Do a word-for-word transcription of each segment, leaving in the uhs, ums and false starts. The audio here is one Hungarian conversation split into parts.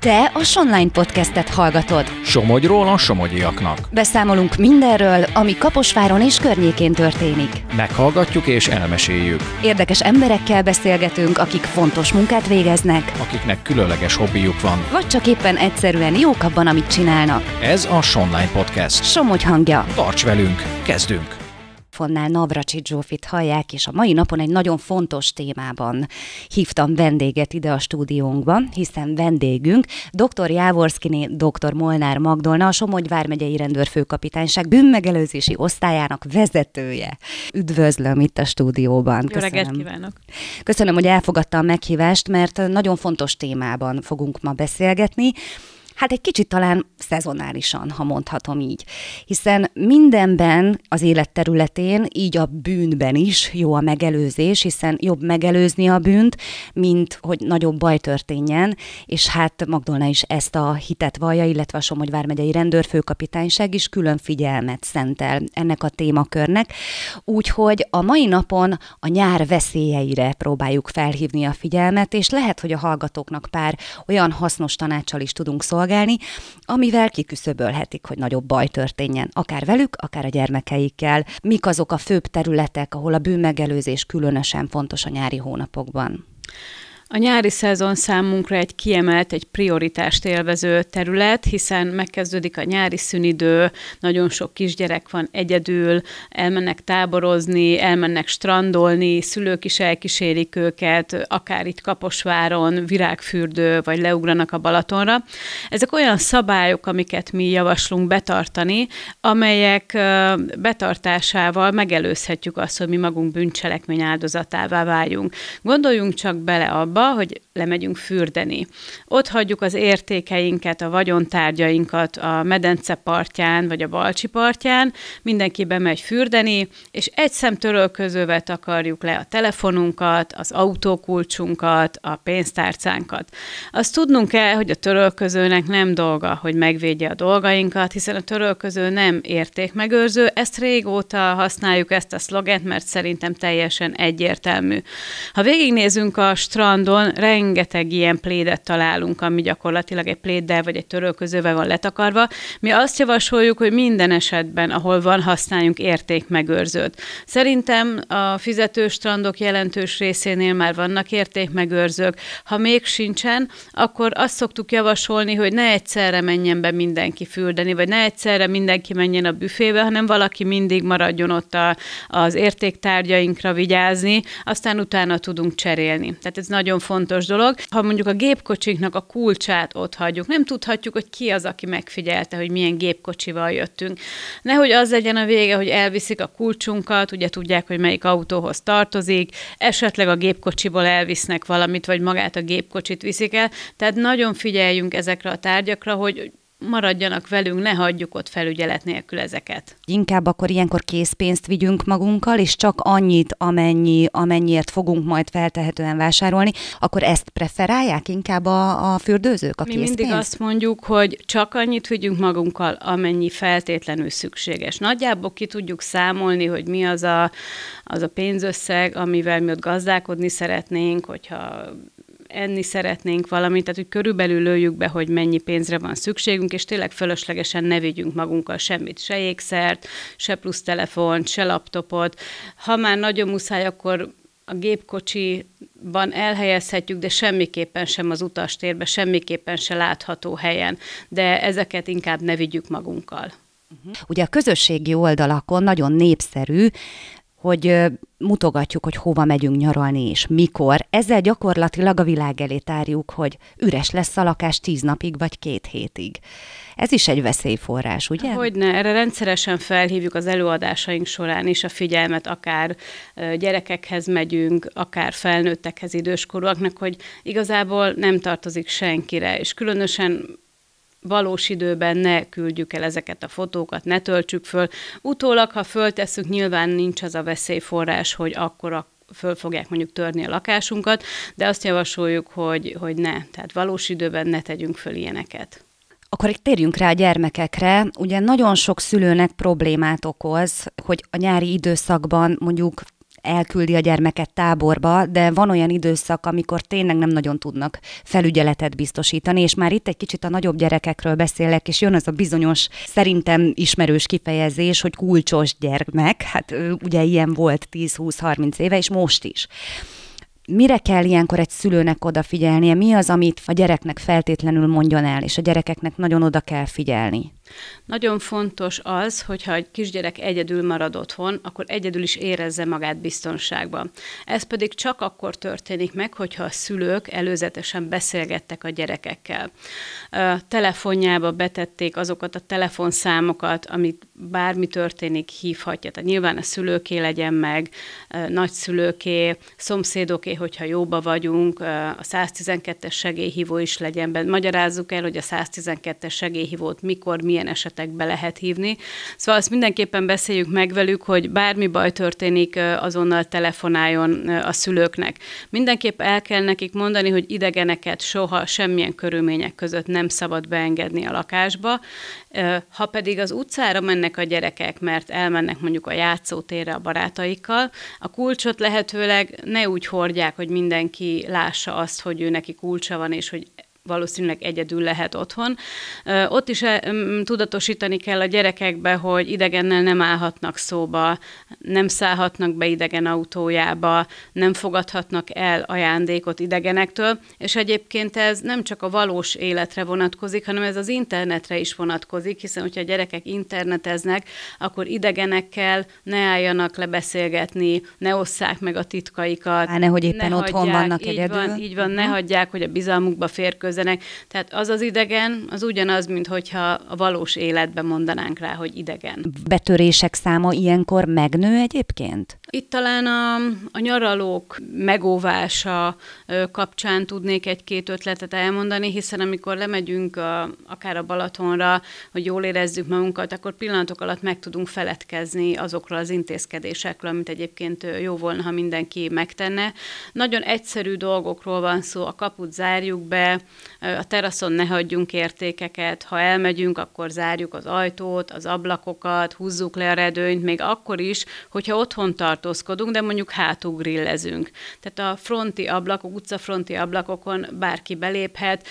Te a Sonline podcastet hallgatod. Somogyról a somogyiaknak. Beszámolunk mindenről, ami Kaposváron és környékén történik. Meghallgatjuk és elmeséljük. Érdekes emberekkel beszélgetünk, akik fontos munkát végeznek. Akiknek különleges hobbijuk van. Vagy csak éppen egyszerűen jók abban, amit csinálnak. Ez a Sonline podcast. Somogy hangja. Tarts velünk, kezdünk! Fonnál Návracsi Zsófit hallják, és a mai napon egy nagyon fontos témában hívtam vendéget ide a stúdiónkba, hiszen vendégünk dr. Jávorszkiné doktor Molnár Magdolna, a Somogy vármegyei rendőrfőkapitányság bűnmegelőzési osztályának vezetője. Üdvözlöm itt a stúdióban. Jó reggelt kívánok! Köszönöm, hogy elfogadta a meghívást, mert nagyon fontos témában fogunk ma beszélgetni. Hát egy kicsit talán szezonálisan, ha mondhatom így. Hiszen mindenben az élet területén, így a bűnben is jó a megelőzés, hiszen jobb megelőzni a bűnt, mint hogy nagyobb baj történjen, és hát Magdolna is ezt a hitet vallja, illetve a Somogy vármegyei rendőrfőkapitányság is külön figyelmet szentel ennek a témakörnek. Úgyhogy a mai napon a nyár veszélyeire próbáljuk felhívni a figyelmet, és lehet, hogy a hallgatóknak pár olyan hasznos tanáccsal is tudunk szolgálni, amivel kiküszöbölhetik, hogy nagyobb baj történjen, akár velük, akár a gyermekeikkel. Mik azok a főbb területek, ahol a bűnmegelőzés különösen fontos a nyári hónapokban? A nyári szezon számunkra egy kiemelt, egy prioritást élvező terület, hiszen megkezdődik a nyári szünidő, nagyon sok kisgyerek van egyedül, elmennek táborozni, elmennek strandolni, szülők is elkísérik őket, akár itt Kaposváron, Virágfürdő, vagy leugranak a Balatonra. Ezek olyan szabályok, amiket mi javaslunk betartani, amelyek betartásával megelőzhetjük azt, hogy mi magunk bűncselekmény áldozatává váljunk. Gondoljunk csak bele abba, hogy lemegyünk fürdeni. Ott hagyjuk az értékeinket, a vagyontárgyainkat a medence partján, vagy a Balcsi partján, mindenki bemegy fürdeni, és egy szemtörölközővel takarjuk le a telefonunkat, az autókulcsunkat, a pénztárcánkat. Azt tudnunk kell, hogy a törölközőnek nem dolga, hogy megvédje a dolgainkat, hiszen a törölköző nem értékmegőrző, ezt régóta használjuk, ezt a szlogent, mert szerintem teljesen egyértelmű. Ha végignézünk a strand, rengeteg ilyen plédet találunk, ami gyakorlatilag egy pléddel vagy egy törölközővel van letakarva. Mi azt javasoljuk, hogy minden esetben, ahol van, használjunk értékmegőrzőt. Szerintem a fizetős strandok jelentős részénél már vannak értékmegőrzők. Ha még sincsen, akkor azt szoktuk javasolni, hogy ne egyszerre menjen be mindenki fürdeni, vagy ne egyszerre mindenki menjen a büfébe, hanem valaki mindig maradjon ott a, az értéktárgyainkra vigyázni, aztán utána tudunk cserélni. Tehát ez nagyon Nagyon fontos dolog. Ha mondjuk a gépkocsiknak a kulcsát ott hagyjuk, nem tudhatjuk, hogy ki az, aki megfigyelte, hogy milyen gépkocsival jöttünk. Nehogy az legyen a vége, hogy elviszik a kulcsunkat, ugye tudják, hogy melyik autóhoz tartozik, esetleg a gépkocsiból elvisznek valamit, vagy magát a gépkocsit viszik el. Tehát nagyon figyeljünk ezekre a tárgyakra, hogy maradjanak velünk, ne hagyjuk ott felügyelet nélkül ezeket. Inkább akkor ilyenkor készpénzt vigyünk magunkkal, és csak annyit, amennyi, amennyiért fogunk majd feltehetően vásárolni, akkor ezt preferálják inkább a, a fürdőzők, a készpénzt? Mi mindig azt mondjuk, hogy csak annyit vigyünk magunkkal, amennyi feltétlenül szükséges. Nagyjából ki tudjuk számolni, hogy mi az a, az a pénzösszeg, amivel mi ott gazdálkodni szeretnénk, hogyha enni szeretnénk valamit, tehát hogy körülbelül lőjük be, hogy mennyi pénzre van szükségünk, és tényleg fölöslegesen ne vigyünk magunkkal semmit, se ékszert, se plusz telefont, se laptopot. Ha már nagyon muszáj, akkor a gépkocsiban elhelyezhetjük, de semmiképpen sem az utastérbe, semmiképpen se látható helyen, de ezeket inkább ne vigyük magunkkal. Ugye a közösségi oldalakon nagyon népszerű, hogy mutogatjuk, hogy hova megyünk nyaralni és mikor. Ezzel gyakorlatilag a világ elé tárjuk, hogy üres lesz a lakás tíz napig vagy két hétig. Ez is egy veszélyforrás, ugye? Hogyne, erre rendszeresen felhívjuk az előadásaink során is a figyelmet, akár gyerekekhez megyünk, akár felnőttekhez, időskorúaknak, hogy igazából nem tartozik senkire, és különösen valós időben ne küldjük el ezeket a fotókat, ne töltsük föl. Utólag, ha föltesszük, nyilván nincs az a veszélyforrás, hogy akkor föl fogják mondjuk törni a lakásunkat, de azt javasoljuk, hogy, hogy ne. Tehát valós időben ne tegyünk föl ilyeneket. Akkor itt térjünk rá a gyermekekre. Ugye nagyon sok szülőnek problémát okoz, hogy a nyári időszakban mondjuk elküldi a gyermeket táborba, de van olyan időszak, amikor tényleg nem nagyon tudnak felügyeletet biztosítani, és már itt egy kicsit a nagyobb gyerekekről beszélek, és jön az a bizonyos, szerintem ismerős kifejezés, hogy kulcsos gyermek, hát ugye ilyen volt tíz-húsz-harminc éve, és most is. Mire kell ilyenkor egy szülőnek odafigyelnie? Mi az, amit a gyereknek feltétlenül mondjon el, és a gyerekeknek nagyon oda kell figyelni? Nagyon fontos az, hogyha egy kisgyerek egyedül marad otthon, akkor egyedül is érezze magát biztonságban. Ez pedig csak akkor történik meg, hogyha a szülők előzetesen beszélgettek a gyerekekkel. A telefonjába betették azokat a telefonszámokat, amit bármi történik, hívhatja. Tehát nyilván a szülőké legyen meg, nagyszülőké, szomszédoké, hogyha jóba vagyunk, a száztizenkettes segélyhívó is legyen benne. Magyarázzuk el, hogy a száztizenkettes segélyhívót mikor, milyen esetekbe lehet hívni. Szóval azt mindenképpen beszéljük meg velük, hogy bármi baj történik, azonnal telefonáljon a szülőknek. Mindenképp el kell nekik mondani, hogy idegeneket soha semmilyen körülmények között nem szabad beengedni a lakásba. Ha pedig az utcára mennek a gyerekek, mert elmennek mondjuk a játszótérre a barátaikkal, a kulcsot lehetőleg ne úgy hordják, hogy mindenki lássa azt, hogy ő neki kulcsa van, és hogy valószínűleg egyedül lehet otthon. Ott is tudatosítani kell a gyerekekbe, hogy idegennel nem állhatnak szóba, nem szállhatnak be idegen autójába, nem fogadhatnak el ajándékot idegenektől, és egyébként ez nem csak a valós életre vonatkozik, hanem ez az internetre is vonatkozik, hiszen hogyha a gyerekek interneteznek, akkor idegenekkel ne álljanak le beszélgetni, ne osszák meg a titkaikat. Á, nehogy éppen ne otthon hagyják, vannak így egyedül. Van, így van, ne hmm. hagyják, hogy a bizalmukba férkőzzenek. Tehát az az idegen, az ugyanaz, minthogyha a valós életben mondanánk rá, hogy idegen. Betörések száma ilyenkor megnő egyébként? Itt talán a, a nyaralók megóvása kapcsán tudnék egy-két ötletet elmondani, hiszen amikor lemegyünk a, akár a Balatonra, hogy jól érezzük magunkat, akkor pillanatok alatt meg tudunk feledkezni azokról az intézkedésekről, amit egyébként jó volna, ha mindenki megtenne. Nagyon egyszerű dolgokról van szó, a kaput zárjuk be, a teraszon ne hagyjunk értékeket, ha elmegyünk, akkor zárjuk az ajtót, az ablakokat, húzzuk le a redőnyt, még akkor is, hogyha otthon tartózkodunk, de mondjuk hátul grillezünk. Tehát a fronti ablakok, utcafronti ablakokon bárki beléphet,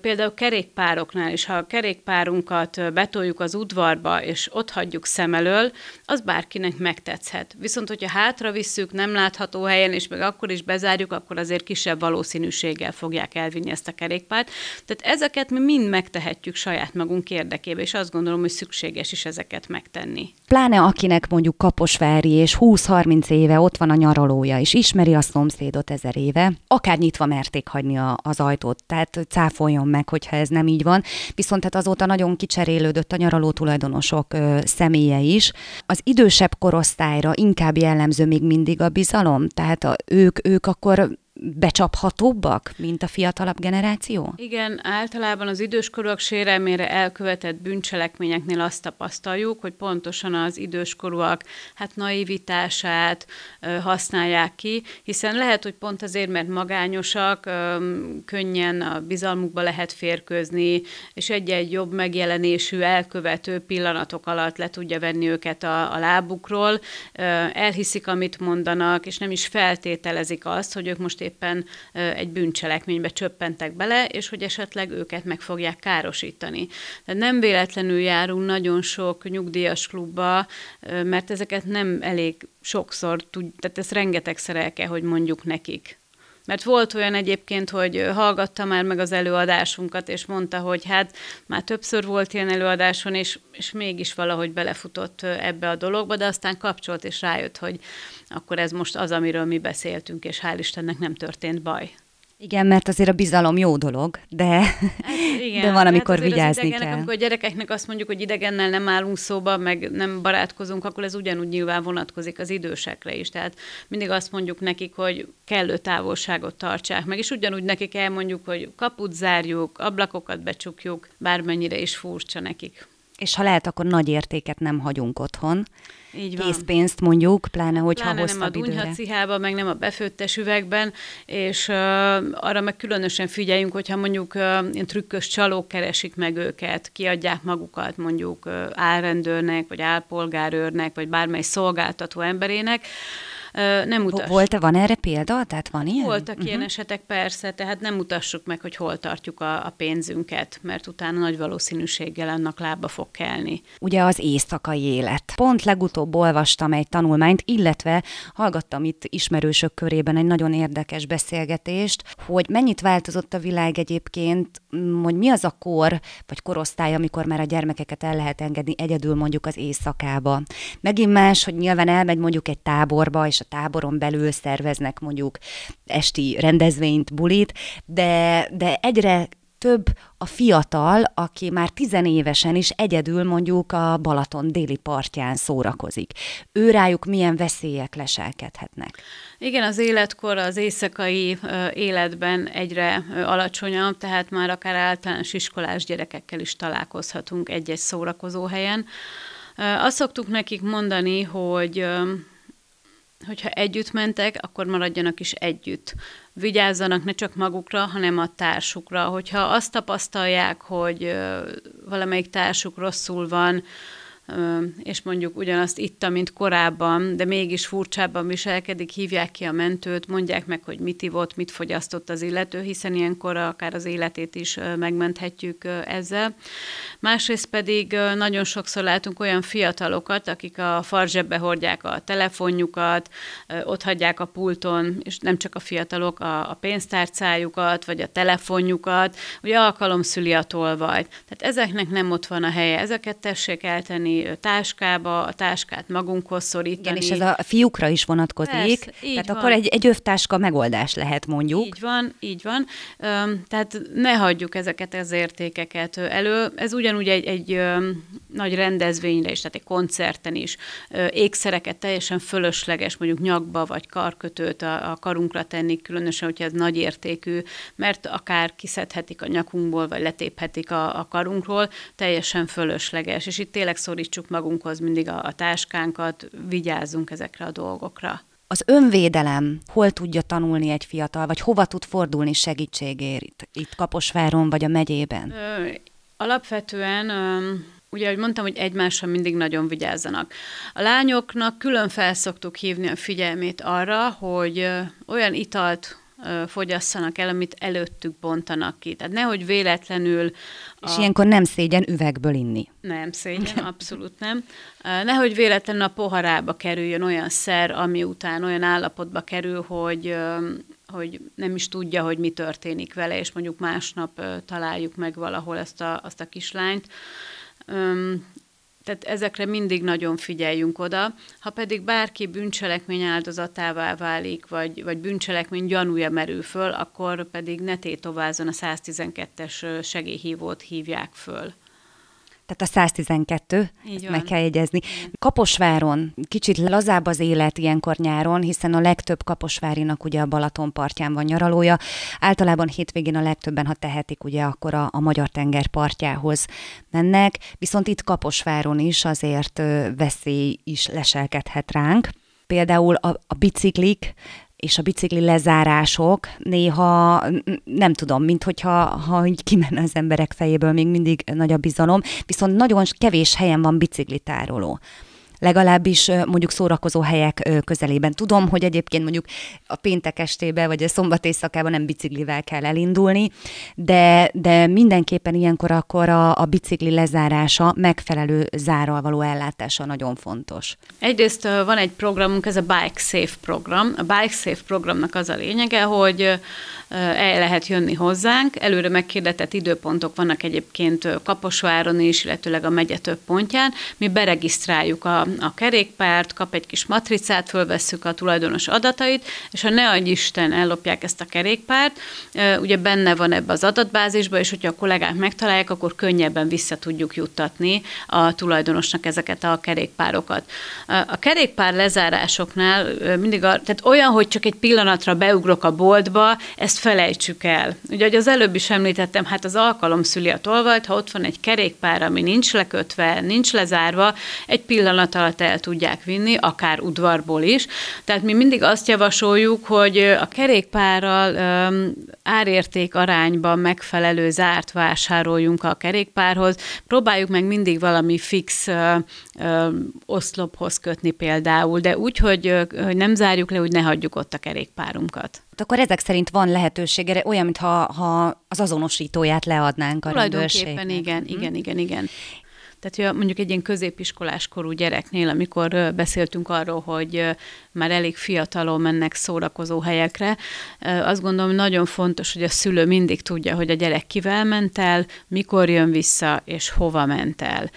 például kerékpároknál is, ha a kerékpárunkat betoljuk az udvarba, és ott hagyjuk szem elől, az bárkinek megtetszhet. Viszont, hogyha hátra visszük, nem látható helyen, és meg akkor is bezárjuk, akkor azért kisebb valószínűséggel fogják elvinni ezt a kerékpárt. Párt. Tehát ezeket mi mind megtehetjük saját magunk érdekében, és azt gondolom, hogy szükséges is ezeket megtenni. Pláne akinek mondjuk kaposvári, és húsz-harminc éve ott van a nyaralója, és ismeri a szomszédot ezer éve, akár nyitva merték hagyni a, az ajtót, tehát cáfoljon meg, hogyha ez nem így van. Viszont hát azóta nagyon kicserélődött a nyaraló tulajdonosok ö, személye is. Az idősebb korosztályra inkább jellemző még mindig a bizalom, tehát a, ők, ők akkor... becsaphatóbbak, mint a fiatalabb generáció? Igen, általában az időskorúak sérelmére elkövetett bűncselekményeknél azt tapasztaljuk, hogy pontosan az időskorúak hát naivitását ö, használják ki, hiszen lehet, hogy pont azért, mert magányosak, ö, könnyen a bizalmukba lehet férkőzni, és egy-egy jobb megjelenésű elkövető pillanatok alatt le tudja venni őket a, a lábukról, ö, elhiszik, amit mondanak, és nem is feltételezik azt, hogy ők most éppen egy bűncselekménybe csöppentek bele, és hogy esetleg őket meg fogják károsítani. Tehát nem véletlenül járunk nagyon sok nyugdíjas klubba, mert ezeket nem elég sokszor tudjuk, tehát ezt rengetegszer el kell, hogy mondjuk nekik. Mert volt olyan egyébként, hogy hallgatta már meg az előadásunkat, és mondta, hogy hát már többször volt ilyen előadáson, és, és mégis valahogy belefutott ebbe a dologba, de aztán kapcsolt, és rájött, hogy akkor ez most az, amiről mi beszéltünk, és hál' Istennek nem történt baj. Igen, mert azért a bizalom jó dolog, de, hát igen, de van, amikor hát vigyázni idegenek, kell. Amikor a gyerekeknek azt mondjuk, hogy idegennel nem állunk szóba, meg nem barátkozunk, akkor ez ugyanúgy nyilván vonatkozik az idősekre is. Tehát mindig azt mondjuk nekik, hogy kellő távolságot tartsák meg, és ugyanúgy nekik elmondjuk, hogy kaput zárjuk, ablakokat becsukjuk, bármennyire is furcsa nekik. És ha lehet, akkor nagy értéket nem hagyunk otthon. Így van. Készpénzt mondjuk, pláne hogyha hosszabb időre. Pláne nem a dunyhacihában, meg nem a befőttes üvegben, és uh, arra meg különösen figyeljünk, hogyha mondjuk uh, ilyen trükkös csalók keresik meg őket, kiadják magukat mondjuk uh, állrendőrnek, vagy állpolgárőrnek, vagy bármely szolgáltató emberének, nem utassuk. Volt, van erre példa? Tehát van ilyen? Voltak uh-huh. ilyen esetek, persze, tehát nem mutassuk meg, hogy hol tartjuk a, a pénzünket, mert utána nagy valószínűséggel annak lába fog kelni. Ugye az éjszakai élet. Pont legutóbb olvastam egy tanulmányt, illetve hallgattam itt ismerősök körében egy nagyon érdekes beszélgetést, hogy mennyit változott a világ egyébként, hogy mi az a kor, vagy korosztály, amikor már a gyermekeket el lehet engedni egyedül mondjuk az éjszakába. Megint más, hogy nyilván elmegy mondjuk egy táborba, és a táboron belül szerveznek mondjuk esti rendezvényt, bulit, de, de egyre több a fiatal, aki már tizenévesen is egyedül mondjuk a Balaton déli partján szórakozik. Ő rájuk milyen veszélyek leselkedhetnek? Igen, az életkor az éjszakai életben egyre alacsonyabb, tehát már akár általános iskolás gyerekekkel is találkozhatunk egy-egy szórakozóhelyen. Azt szoktuk nekik mondani, hogy hogyha együtt mentek, akkor maradjanak is együtt. Vigyázzanak ne csak magukra, hanem a társukra. Hogyha azt tapasztalják, hogy valamelyik társuk rosszul van, és mondjuk ugyanazt itta, mint korábban, de mégis furcsábban viselkedik, hívják ki a mentőt, mondják meg, hogy mit ivott, mit fogyasztott az illető, hiszen ilyenkor akár az életét is megmenthetjük ezzel. Másrészt pedig nagyon sokszor látunk olyan fiatalokat, akik a farzsebbe hordják a telefonjukat, ott hagyják a pulton, és nem csak a fiatalok, a pénztárcájukat, vagy a telefonjukat, ugye alkalomszüli a tolvajt. Tehát ezeknek nem ott van a helye. Ezeket tessék eltenni táskába, a táskát magunkhoz szorítani. Igen, és ez a fiúkra is vonatkozik, persze, tehát van. Akkor egy, egy övtáska megoldás lehet mondjuk. Így van, így van. Tehát ne hagyjuk ezeket az értékeket elő. Ez ugyanúgy egy, egy nagy rendezvényre is, tehát egy koncerten is. Ékszereket teljesen fölösleges, mondjuk nyakba vagy karkötőt a, a karunkra tenni, különösen, hogyha ez nagy értékű, mert akár kiszedhetik a nyakunkból, vagy letéphetik a, a karunkról, teljesen fölösleges. És itt tényleg szorítsuk magunkhoz mindig a, a táskánkat, vigyázzunk ezekre a dolgokra. Az önvédelem hol tudja tanulni egy fiatal, vagy hova tud fordulni segítségért itt, itt Kaposváron, vagy a megyében? Ö, alapvetően... Ö... Ugye, ahogy mondtam, hogy egymásra mindig nagyon vigyázzanak. A lányoknak külön felszoktuk hívni a figyelmét arra, hogy olyan italt fogyasszanak el, amit előttük bontanak ki. Tehát nehogy véletlenül... A... És ilyenkor nem szégyen üvegből inni. Nem szégyen, abszolút nem. Nehogy véletlenül a poharába kerüljön olyan szer, ami után olyan állapotba kerül, hogy... hogy nem is tudja, hogy mi történik vele, és mondjuk másnap találjuk meg valahol ezt a, azt a kislányt. Tehát ezekre mindig nagyon figyeljünk oda. Ha pedig bárki bűncselekmény áldozatává válik, vagy, vagy bűncselekmény gyanúja merül föl, akkor pedig ne tétovázzon, a száztizenkettes segélyhívót hívják föl. Tehát a száztizenkettő, ezt meg kell jegyezni. Kaposváron kicsit lazább az élet ilyenkor nyáron, hiszen a legtöbb kaposvárinak ugye a Balaton partján van nyaralója. Általában hétvégén a legtöbben, ha tehetik, ugye akkor a, a magyar tenger partjához mennek, viszont itt Kaposváron is azért veszély is leselkedhet ránk. Például a, a biciklik, és a bicikli lezárások néha, nem tudom, minthogyha ha így kimenne az emberek fejéből, még mindig nagy a bizalom, viszont nagyon kevés helyen van biciklitároló. Legalábbis mondjuk szórakozó helyek közelében. Tudom, hogy egyébként mondjuk a péntek estébe, vagy a szombat éjszakában nem biciklivel kell elindulni, de, de mindenképpen ilyenkor akkor a, a bicikli lezárása, megfelelő zárral való ellátása nagyon fontos. Egyrészt van egy programunk, ez a Bike Safe program. A Bike Safe programnak az a lényege, hogy el lehet jönni hozzánk. Előre megkérdetett időpontok vannak egyébként Kaposváron is, illetőleg a megye több pontján. Mi beregisztráljuk a a kerékpárt, kap egy kis matricát, fölvesszük a tulajdonos adatait, és ha ne adj Isten ellopják ezt a kerékpárt, ugye benne van ebbe az adatbázisba, és hogyha a kollégák megtalálják, akkor könnyebben vissza tudjuk juttatni a tulajdonosnak ezeket a kerékpárokat. A kerékpár lezárásoknál mindig, a, tehát olyan, hogy csak egy pillanatra beugrok a boltba, ezt felejtsük el. Ugye, ahogy az előbb is említettem, hát az alkalom szüli a tolvajt, ha ott van egy kerékpár, ami nincs lekötve, nincs lezárva, egy pillanat alatt el tudják vinni, akár udvarból is. Tehát mi mindig azt javasoljuk, hogy a kerékpárral árérték arányban megfelelő zárt vásároljunk a kerékpárhoz. Próbáljuk meg mindig valami fix oszlophoz kötni például, de úgy, hogy, hogy nem zárjuk le, úgy ne hagyjuk ott a kerékpárunkat. Akkor ezek szerint van lehetőség erre, olyan, mintha ha az azonosítóját leadnánk a rendőrségnek. Tulajdonképpen igen, igen, igen, igen. Tehát mondjuk egy ilyen középiskolás korú gyereknél, amikor beszéltünk arról, hogy már elég fiatalon mennek szórakozó helyekre, azt gondolom, nagyon fontos, hogy a szülő mindig tudja, hogy a gyerek kivel ment el, mikor jön vissza, és hova ment el.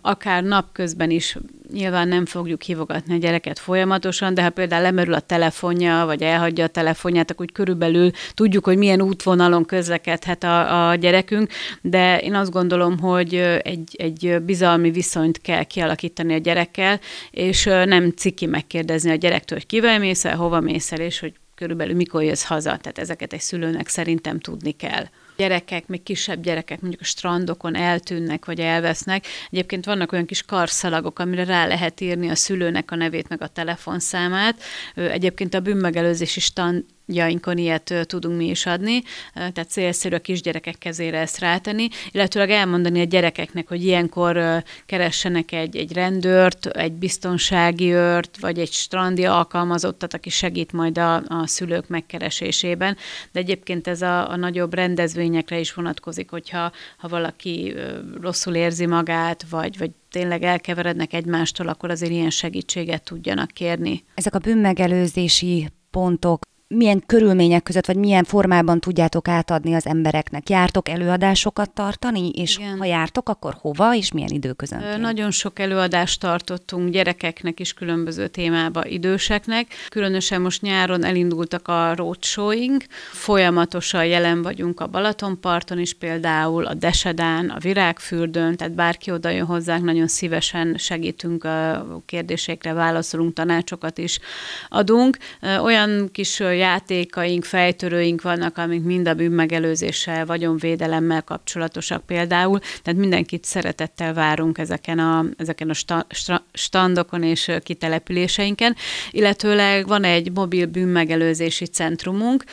Akár napközben is nyilván nem fogjuk hívogatni a gyereket folyamatosan, de ha például lemerül a telefonja, vagy elhagyja a telefonját, akkor úgy körülbelül tudjuk, hogy milyen útvonalon közlekedhet a, a gyerekünk, de én azt gondolom, hogy egy, egy bizalmi viszonyt kell kialakítani a gyerekkel, és nem ciki megkérdezni a gyerektől, hogy kivel mész el, hova mész el, és hogy körülbelül mikor jössz haza. Tehát ezeket egy szülőnek szerintem tudni kell. Gyerekek, még kisebb gyerekek mondjuk a strandokon eltűnnek, vagy elvesznek. Egyébként vannak olyan kis karszalagok, amire rá lehet írni a szülőnek a nevét, meg a telefonszámát. Egyébként a bűnmegelőzési standjainkon ilyet tudunk mi is adni, tehát célszerű a kisgyerekek kezére ezt rátenni, illetőleg elmondani a gyerekeknek, hogy ilyenkor keressenek egy, egy rendőrt, egy biztonsági őrt, vagy egy strandi alkalmazottat, aki segít majd a, a szülők megkeresésében. De egyébként ez a, a nagyobb rendezvény is vonatkozik, hogyha ha valaki rosszul érzi magát, vagy, vagy tényleg elkeverednek egymástól, akkor azért ilyen segítséget tudjanak kérni. Ezek a bűnmegelőzési pontok milyen körülmények között, vagy milyen formában tudjátok átadni az embereknek? Jártok előadásokat tartani, és igen, ha jártok, akkor hova, és milyen időközönként? Nagyon sok előadást tartottunk gyerekeknek is különböző témába, időseknek. Különösen most nyáron elindultak a roadshowing. Folyamatosan jelen vagyunk a Balatonparton is, például a Desedán, a Virágfürdőn, tehát bárki oda jön hozzánk, nagyon szívesen segítünk, a kérdésekre válaszolunk, tanácsokat is adunk. Olyan kis játékaink, fejtörőink vannak, amik mind a bűnmegelőzéssel, vagyonvédelemmel kapcsolatosak például, tehát mindenkit szeretettel várunk ezeken a, ezeken a sta, stra, standokon és kitelepüléseinken, illetőleg van egy mobil bűnmegelőzési centrumunk,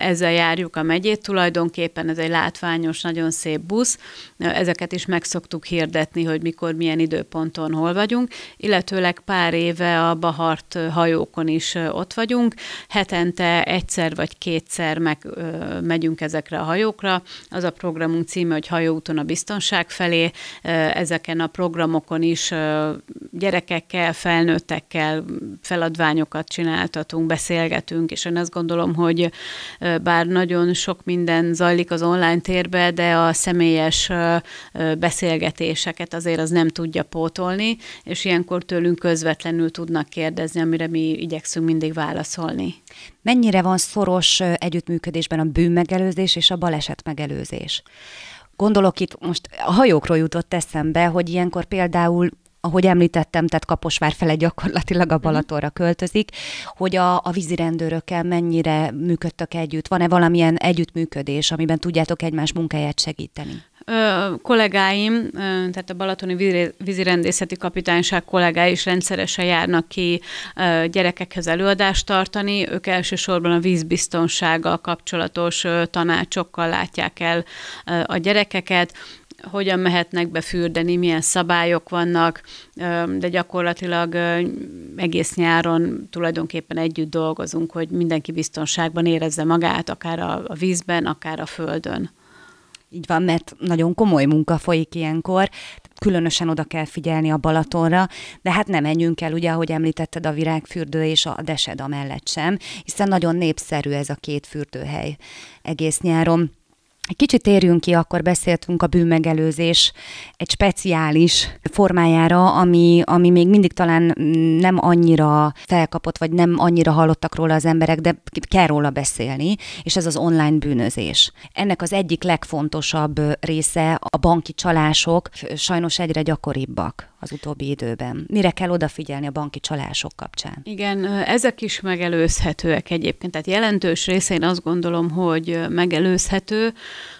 ezzel járjuk a megyét, tulajdonképpen ez egy látványos, nagyon szép busz, ezeket is meg szoktuk hirdetni, hogy mikor, milyen időponton hol vagyunk, illetőleg pár éve a Bahart hajókon is ott vagyunk, heten egyszer vagy kétszer meg, ö, megyünk ezekre a hajókra. Az a programunk címe, hogy hajóúton a biztonság felé. Ezeken a programokon is ö, gyerekekkel, felnőttekkel feladványokat csináltatunk, beszélgetünk, és én azt gondolom, hogy ö, bár nagyon sok minden zajlik az online térbe, de a személyes ö, beszélgetéseket azért az nem tudja pótolni, és ilyenkor tőlünk közvetlenül tudnak kérdezni, amire mi igyekszünk mindig válaszolni. Mennyire van szoros együttműködésben a bűnmegelőzés és a balesetmegelőzés? Gondolok itt most, a hajókról jutott eszembe, hogy ilyenkor például, ahogy említettem, tehát Kaposvár fele gyakorlatilag a Balatonra költözik, hogy a, a vízirendőrökkel mennyire működtök együtt? Van-e valamilyen együttműködés, amiben tudjátok egymás munkáját segíteni? Ö, kollégáim, ö, tehát a Balatoni Vízirendészeti Kapitányság kollégái is rendszeresen járnak ki ö, gyerekekhez előadást tartani. Ők elsősorban a vízbiztonsággal kapcsolatos ö, tanácsokkal látják el ö, a gyerekeket, hogyan mehetnek be fürdeni, milyen szabályok vannak, de gyakorlatilag egész nyáron tulajdonképpen együtt dolgozunk, hogy mindenki biztonságban érezze magát, akár a vízben, akár a földön. Így van, mert nagyon komoly munka folyik ilyenkor, különösen oda kell figyelni a Balatonra, de hát nem menjünk el, ugye, ahogy említetted, a Virágfürdő és a Deseda mellett sem, hiszen nagyon népszerű ez a két fürdőhely egész nyáron. Egy kicsit térjünk ki, akkor beszéltünk a bűnmegelőzés egy speciális formájára, ami, ami még mindig talán nem annyira felkapott, vagy nem annyira hallottak róla az emberek, de kell róla beszélni, és ez az online bűnözés. Ennek az egyik legfontosabb része a banki csalások, sajnos egyre gyakoribbak az utóbbi időben. Mire kell odafigyelni a banki csalások kapcsán? Igen, ezek is megelőzhetőek egyébként, tehát jelentős része, én azt gondolom, hogy megelőzhető.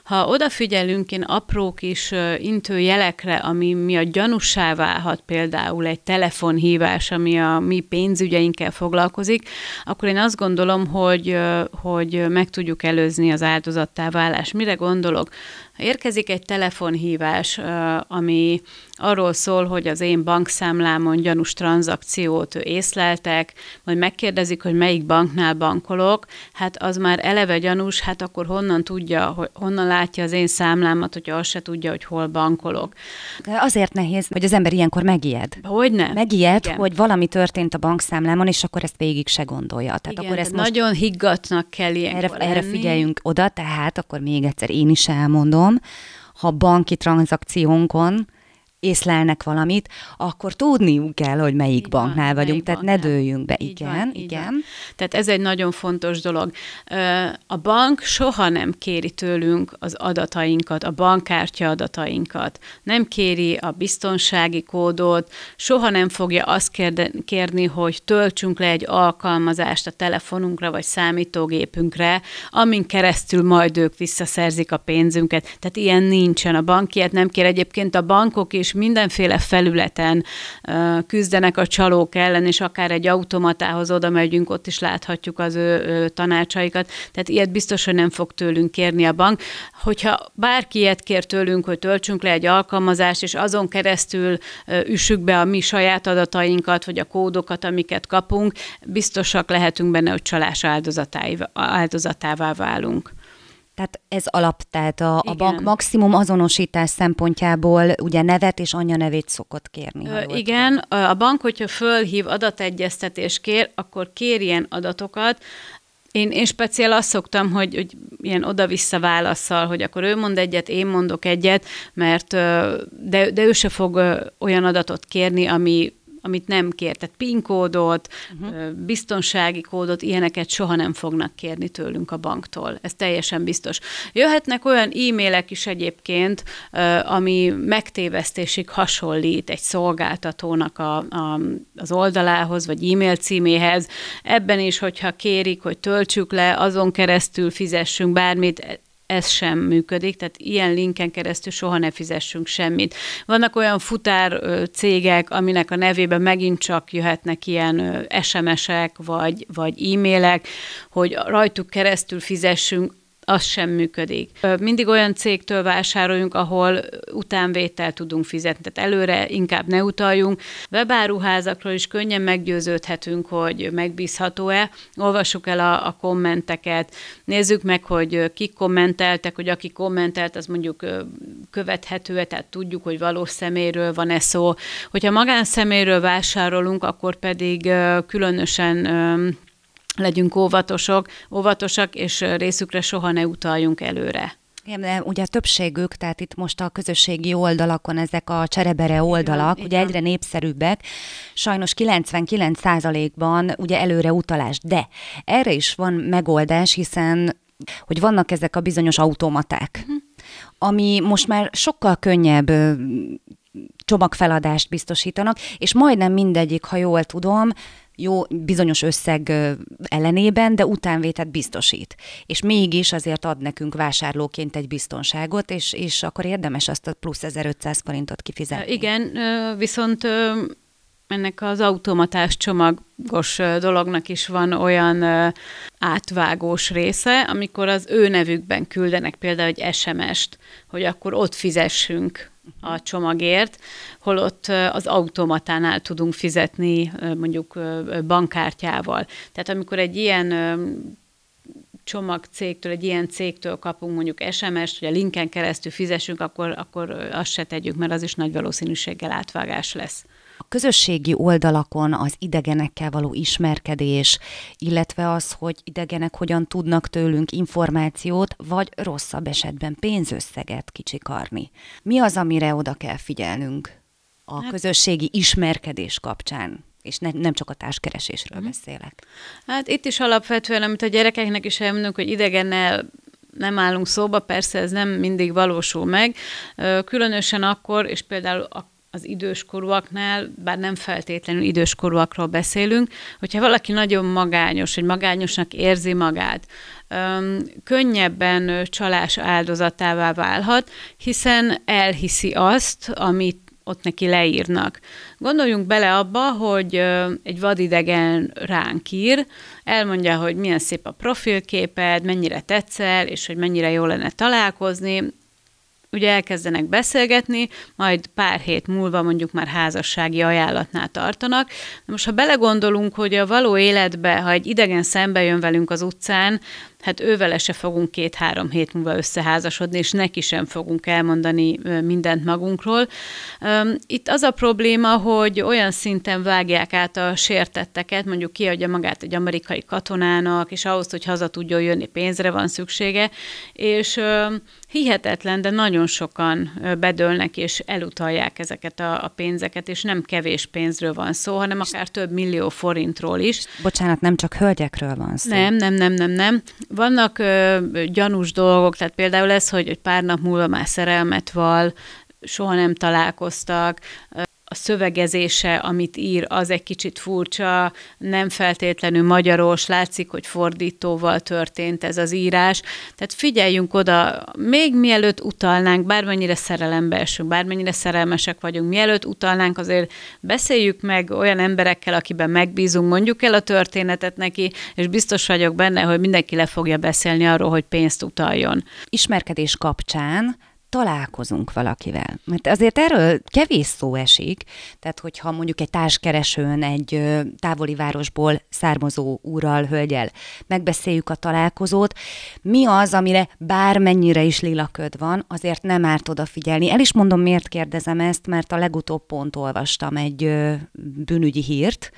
Ha odafigyelünk én apró kis intő jelekre, ami miatt gyanússá válhat például egy telefonhívás, ami a mi pénzügyeinkkel foglalkozik, akkor én azt gondolom, hogy, hogy meg tudjuk előzni az áldozattá válást. Mire gondolok? Érkezik egy telefonhívás, ami arról szól, hogy az én bankszámlámon gyanús tranzakciót észleltek, vagy megkérdezik, hogy melyik banknál bankolok, hát az már eleve gyanús, hát akkor honnan tudja, honnan látja az én számlámat, hogyha azt se tudja, hogy hol bankolok. Azért nehéz, hogy az ember ilyenkor megijed. Hogyne? Megijed, igen. Hogy valami történt a bankszámlámon, és akkor ezt végig se gondolja. Tehát igen, akkor ezt most nagyon higgadtnak kell ilyenkor erre, erre figyeljünk oda, tehát akkor még egyszer én is elmondom, ha banki tranzakciónkon észlelnek valamit, akkor tudniuk kell, hogy melyik így banknál van, vagyunk, melyik tehát banknál. Ne dőljünk be. Így igen, van, igen. Van. Tehát ez egy nagyon fontos dolog. A bank soha nem kéri tőlünk az adatainkat, a bankkártya adatainkat, nem kéri a biztonsági kódot, soha nem fogja azt kérni, hogy töltsünk le egy alkalmazást a telefonunkra vagy számítógépünkre, amin keresztül majd ők visszaszerzik a pénzünket. Tehát ilyen nincsen. A bank ilyet nem kér. Egyébként a bankok is mindenféle felületen uh, küzdenek a csalók ellen, és akár egy automatához oda megyünk, ott is láthatjuk az ő, ő tanácsaikat. Tehát ilyet biztos, hogy nem fog tőlünk kérni a bank. Hogyha bárki ilyet kér tőlünk, hogy töltsünk le egy alkalmazást, és azon keresztül uh, üssük be a mi saját adatainkat, vagy a kódokat, amiket kapunk, biztosak lehetünk benne, hogy csalás áldozatává válunk. Tehát ez alap, tehát a, a bank maximum azonosítás szempontjából ugye nevet és anyanevét szokott kérni. Ö, igen, van. A bank, hogyha fölhív adategyeztetés kér, akkor kér ilyen adatokat. Én, én speciál azt szoktam, hogy, hogy ilyen oda-vissza válasszal, hogy akkor ő mond egyet, én mondok egyet, mert de, de ő se fog olyan adatot kérni, ami... amit nem kér, tehát PIN kódot, uh-huh. biztonsági kódot, ilyeneket soha nem fognak kérni tőlünk a banktól. Ez teljesen biztos. Jöhetnek olyan e-mailek is egyébként, ami megtévesztésig hasonlít egy szolgáltatónak a, a, az oldalához, vagy e-mail címéhez. Ebben is, hogyha kérik, hogy töltsük le, azon keresztül fizessünk bármit, ez sem működik, tehát ilyen linken keresztül soha ne fizessünk semmit. Vannak olyan futár cégek, aminek a nevében megint csak jöhetnek ilyen es em es-ek, vagy, vagy e-mailek, hogy rajtuk keresztül fizessünk, az sem működik. Mindig olyan cégtől vásároljunk, ahol utánvételt tudunk fizetni, tehát előre inkább ne utaljunk. Webáruházakról is könnyen meggyőződhetünk, hogy megbízható-e. Olvassuk el a, a kommenteket, nézzük meg, hogy kik kommenteltek, hogy aki kommentelt, az mondjuk követhető-e, tehát tudjuk, hogy valós személyről van-e szó. Hogyha magánszemélyről vásárolunk, akkor pedig különösen legyünk óvatosok, óvatosak, és részükre soha ne utaljunk előre. Igen, de ugye a többségük, tehát itt most a közösségi oldalakon ezek a cserebere oldalak, igen, ugye igen. Egyre népszerűbbek, sajnos kilencvenkilenc százalékban ugye előre utalás, de erre is van megoldás, hiszen hogy vannak ezek a bizonyos automaták, hm. ami most már sokkal könnyebb csomagfeladást biztosítanak, és majdnem mindegyik, ha jól tudom, jó bizonyos összeg ellenében, de utánvételt biztosít. És mégis azért ad nekünk vásárlóként egy biztonságot, és, és akkor érdemes azt a plusz ezerötszáz forintot kifizetni. Igen, viszont ennek az automatás csomagos dolognak is van olyan átvágós része, amikor az ő nevükben küldenek például egy es em es-t, hogy akkor ott fizessünk a csomagért, holott az automatánál tudunk fizetni mondjuk bankkártyával. Tehát amikor egy ilyen csomagcégtől, egy ilyen cégtől kapunk mondjuk es em es-t, hogy a linken keresztül fizessünk, akkor, akkor azt se tegyük, mert az is nagy valószínűséggel átvágás lesz. A közösségi oldalakon az idegenekkel való ismerkedés, illetve az, hogy idegenek hogyan tudnak tőlünk információt, vagy rosszabb esetben pénzösszeget kicsikarni. Mi az, amire oda kell figyelnünk a hát, közösségi ismerkedés kapcsán? És ne, nem csak a társkeresésről uh-huh. beszélek. Hát itt is alapvetően, amit a gyerekeknek is elmondunk, hogy idegennel nem állunk szóba, persze ez nem mindig valósul meg, különösen akkor, és például a az az időskorúaknál, bár nem feltétlenül időskorúakról beszélünk, hogyha valaki nagyon magányos, vagy magányosnak érzi magát, könnyebben csalás áldozatává válhat, hiszen elhiszi azt, amit ott neki leírnak. Gondoljunk bele abba, hogy egy vadidegen ránk ír, elmondja, hogy milyen szép a profilképed, mennyire tetszel, és hogy mennyire jó lenne találkozni. Ugye elkezdenek beszélgetni, majd pár hét múlva mondjuk már házassági ajánlatnál tartanak. Most ha belegondolunk, hogy a való életbe, ha egy idegen szembe jön velünk az utcán, hát ővele se fogunk két-három hét múlva összeházasodni, és neki sem fogunk elmondani mindent magunkról. Itt az a probléma, hogy olyan szinten vágják át a sértetteket, mondjuk kiadja magát egy amerikai katonának, és ahhoz, hogy haza tudjon jönni, pénzre van szüksége, és hihetetlen, de nagyon sokan bedőlnek, és elutalják ezeket a, a pénzeket, és nem kevés pénzről van szó, hanem akár több millió forintról is. Bocsánat, nem csak hölgyekről van szó. Nem, nem, nem, nem, nem. Vannak ö, gyanús dolgok, tehát például ez, hogy egy pár nap múlva már szerelmet vall, soha nem találkoztak, a szövegezése, amit ír, az egy kicsit furcsa, nem feltétlenül magyaros, látszik, hogy fordítóval történt ez az írás. Tehát figyeljünk oda, még mielőtt utalnánk, bármennyire szerelembe esünk, bármennyire szerelmesek vagyunk, mielőtt utalnánk, azért beszéljük meg olyan emberekkel, akiben megbízunk, mondjuk el a történetet neki, és biztos vagyok benne, hogy mindenki le fogja beszélni arról, hogy pénzt utaljon. Ismerkedés kapcsán találkozunk valakivel. Mert azért erről kevés szó esik, tehát hogyha mondjuk egy társkeresőn egy távoli városból származó úrral, hölgyel megbeszéljük a találkozót, mi az, amire bármennyire is lilaköd van, azért nem árt odafigyelni. El is mondom, miért kérdezem ezt, mert a legutóbb pont olvastam egy bűnügyi hírt,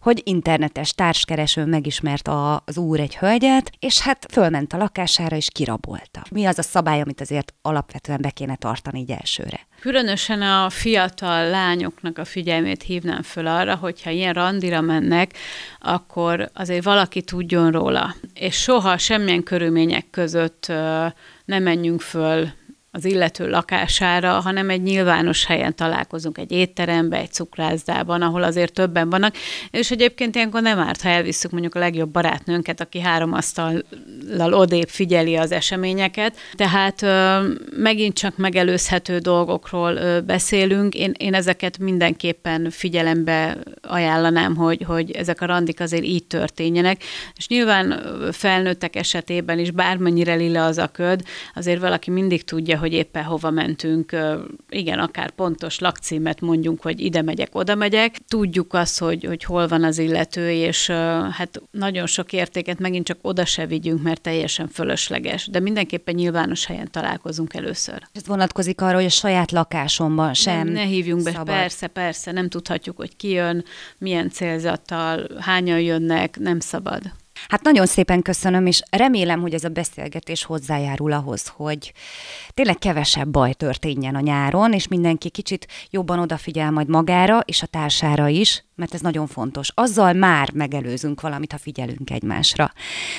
hogy internetes társkereső megismert az úr egy hölgyet, és hát fölment a lakására, és kirabolta. Mi az a szabály, amit azért alapvetően be kéne tartani így elsőre? Különösen a fiatal lányoknak a figyelmét hívnám föl arra, hogyha ilyen randira mennek, akkor azért valaki tudjon róla. És soha semmilyen körülmények között ne menjünk föl az illető lakására, hanem egy nyilvános helyen találkozunk, egy étteremben, egy cukrászdában, ahol azért többen vannak, és egyébként ilyenkor nem árt, ha elvisszük mondjuk a legjobb barátnőnket, aki három asztallal odébb figyeli az eseményeket. Tehát ö, megint csak megelőzhető dolgokról ö, beszélünk. Én, én ezeket mindenképpen figyelembe ajánlanám, hogy, hogy ezek a randik azért így történjenek, és nyilván felnőttek esetében is bármennyire lila az a köd, azért valaki mindig tudja, hogy éppen hova mentünk, igen, akár pontos lakcímet mondjunk, hogy ide megyek, oda megyek. Tudjuk azt, hogy, hogy hol van az illető, és hát nagyon sok értéket megint csak oda se vigyünk, mert teljesen fölösleges, de mindenképpen nyilvános helyen találkozunk először. Ez vonatkozik arra, hogy a saját lakásomban sem nem, ne hívjunk be, szabad. Persze, persze, nem tudhatjuk, hogy ki jön, milyen célzattal, hányan jönnek, nem szabad. Hát nagyon szépen köszönöm, és remélem, hogy ez a beszélgetés hozzájárul ahhoz, hogy tényleg kevesebb baj történjen a nyáron, és mindenki kicsit jobban odafigyel majd magára, és a társára is, mert ez nagyon fontos. Azzal már megelőzünk valamit, ha figyelünk egymásra.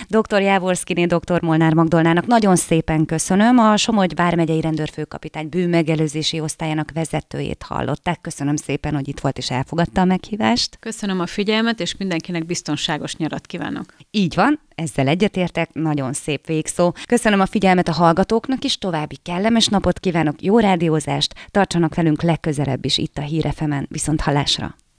doktor Jávorszkiné doktor Molnár Magdolnának nagyon szépen köszönöm. A Somogy vármegyei rendőrfőkapitány bűnmegelőzési osztályának vezetőjét hallották. Köszönöm szépen, hogy itt volt és elfogadta a meghívást. Köszönöm a figyelmet, és mindenkinek biztonságos nyarat kívánok. Így van, ezzel egyetértek, nagyon szép végszó. Köszönöm a figyelmet a hallgatóknak is, további kellemes napot kívánok, jó rádiózást, tartsanak velünk legközelebb is itt a Hír ef emen, viszont hallásra!